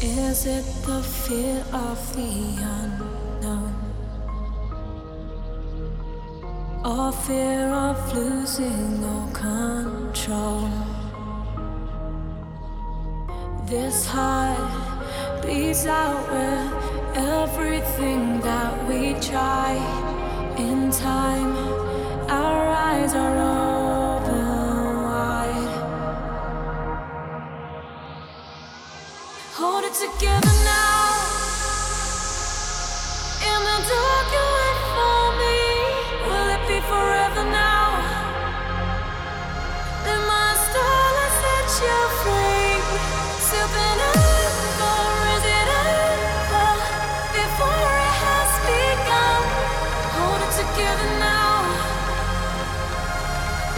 Is it the fear of the unknown, or fear of losing all control? This heart beats out with everything that we try. In time, our eyes are open wide. Hold it together now. In the dark you wait for me. Will it be forever now? Let my starlight set you free. Sipping over, is it over before it has begun? Hold it together now.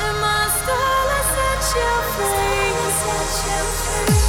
Let my starlight set you free. Set you free.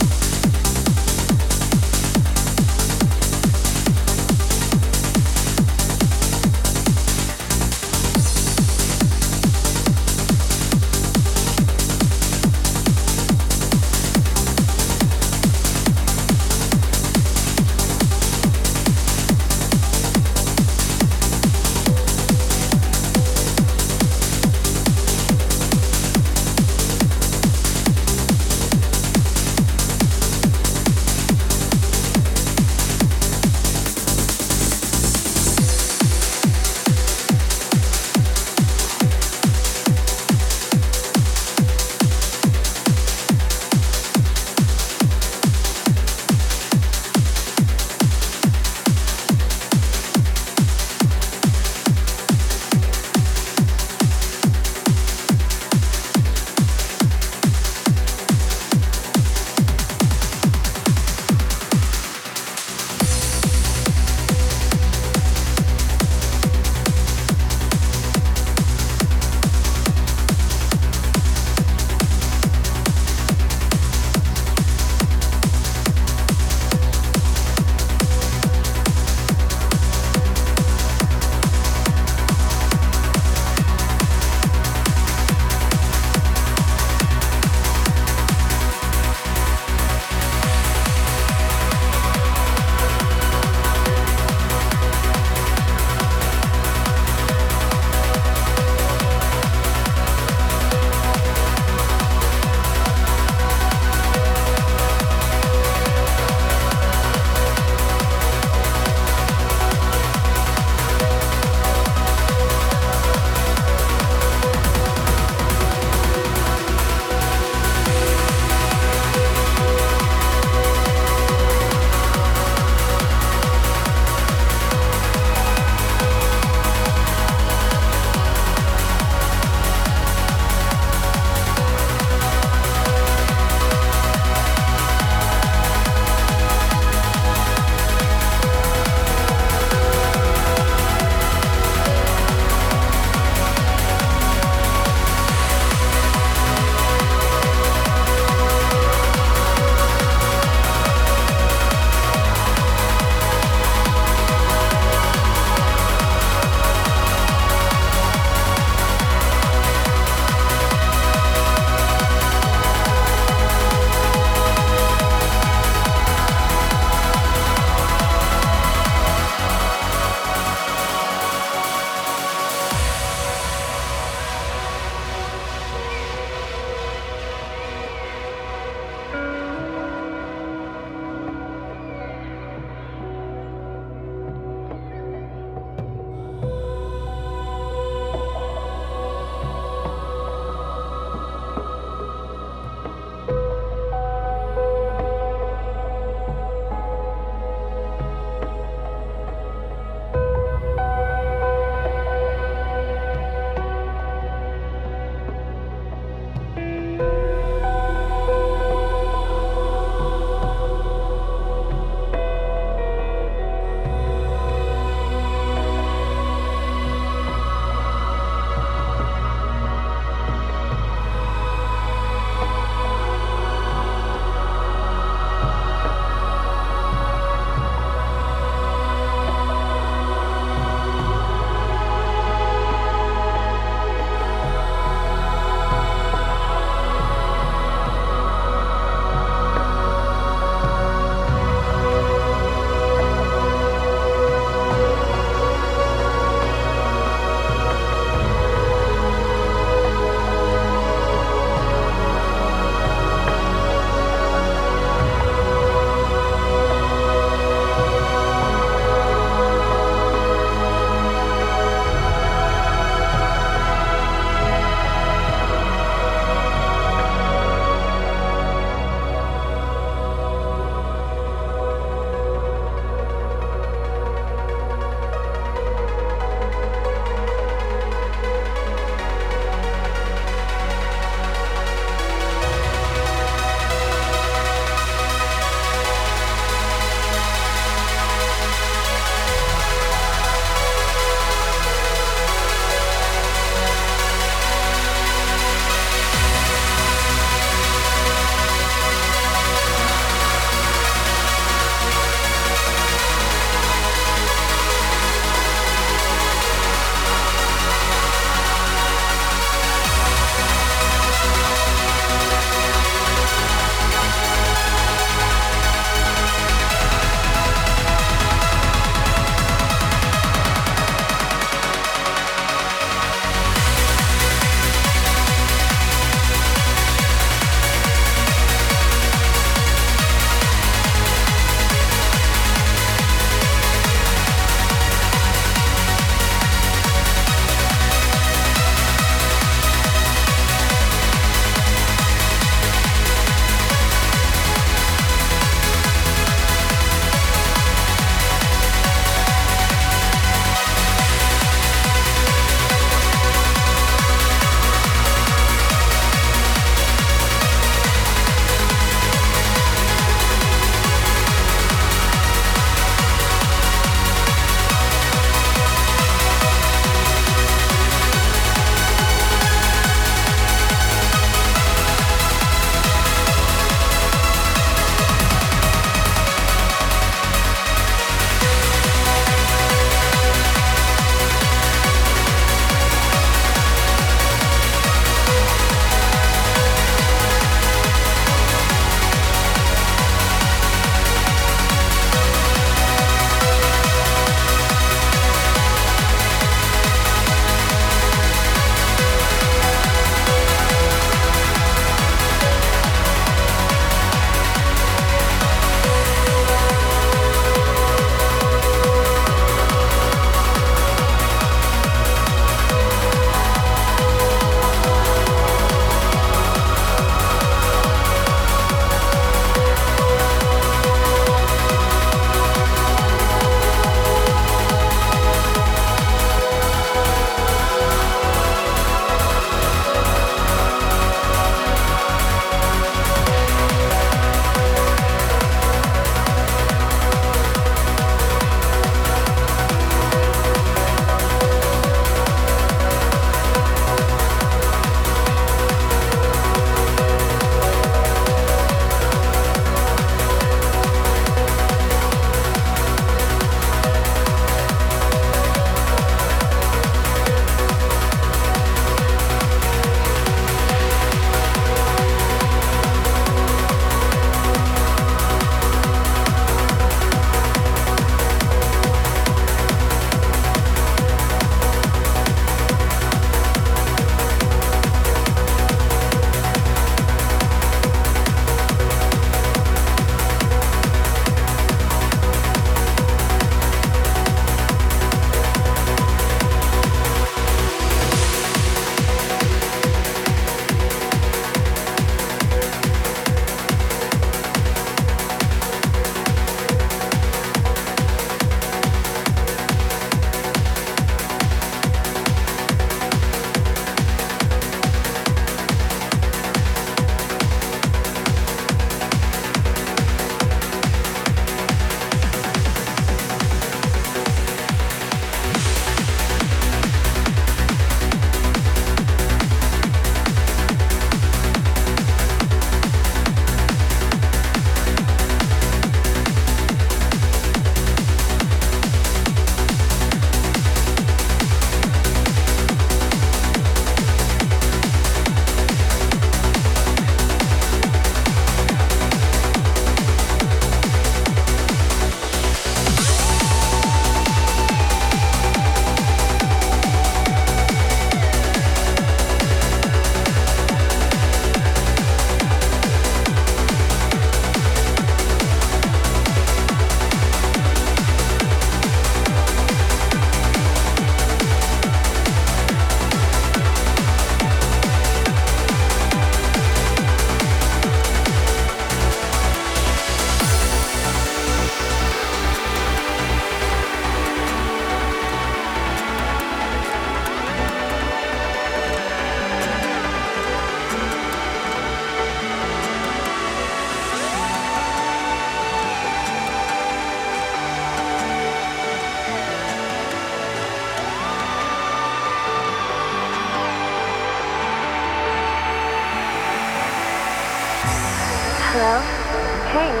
okay.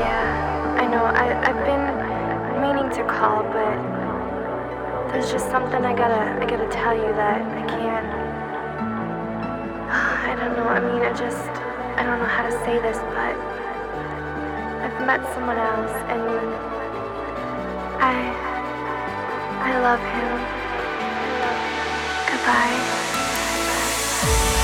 Yeah, I know. I've been meaning to call, but there's just something I gotta tell you that I can't. I don't know. I mean, I don't know how to say this, but I've met someone else, and I love him. Goodbye.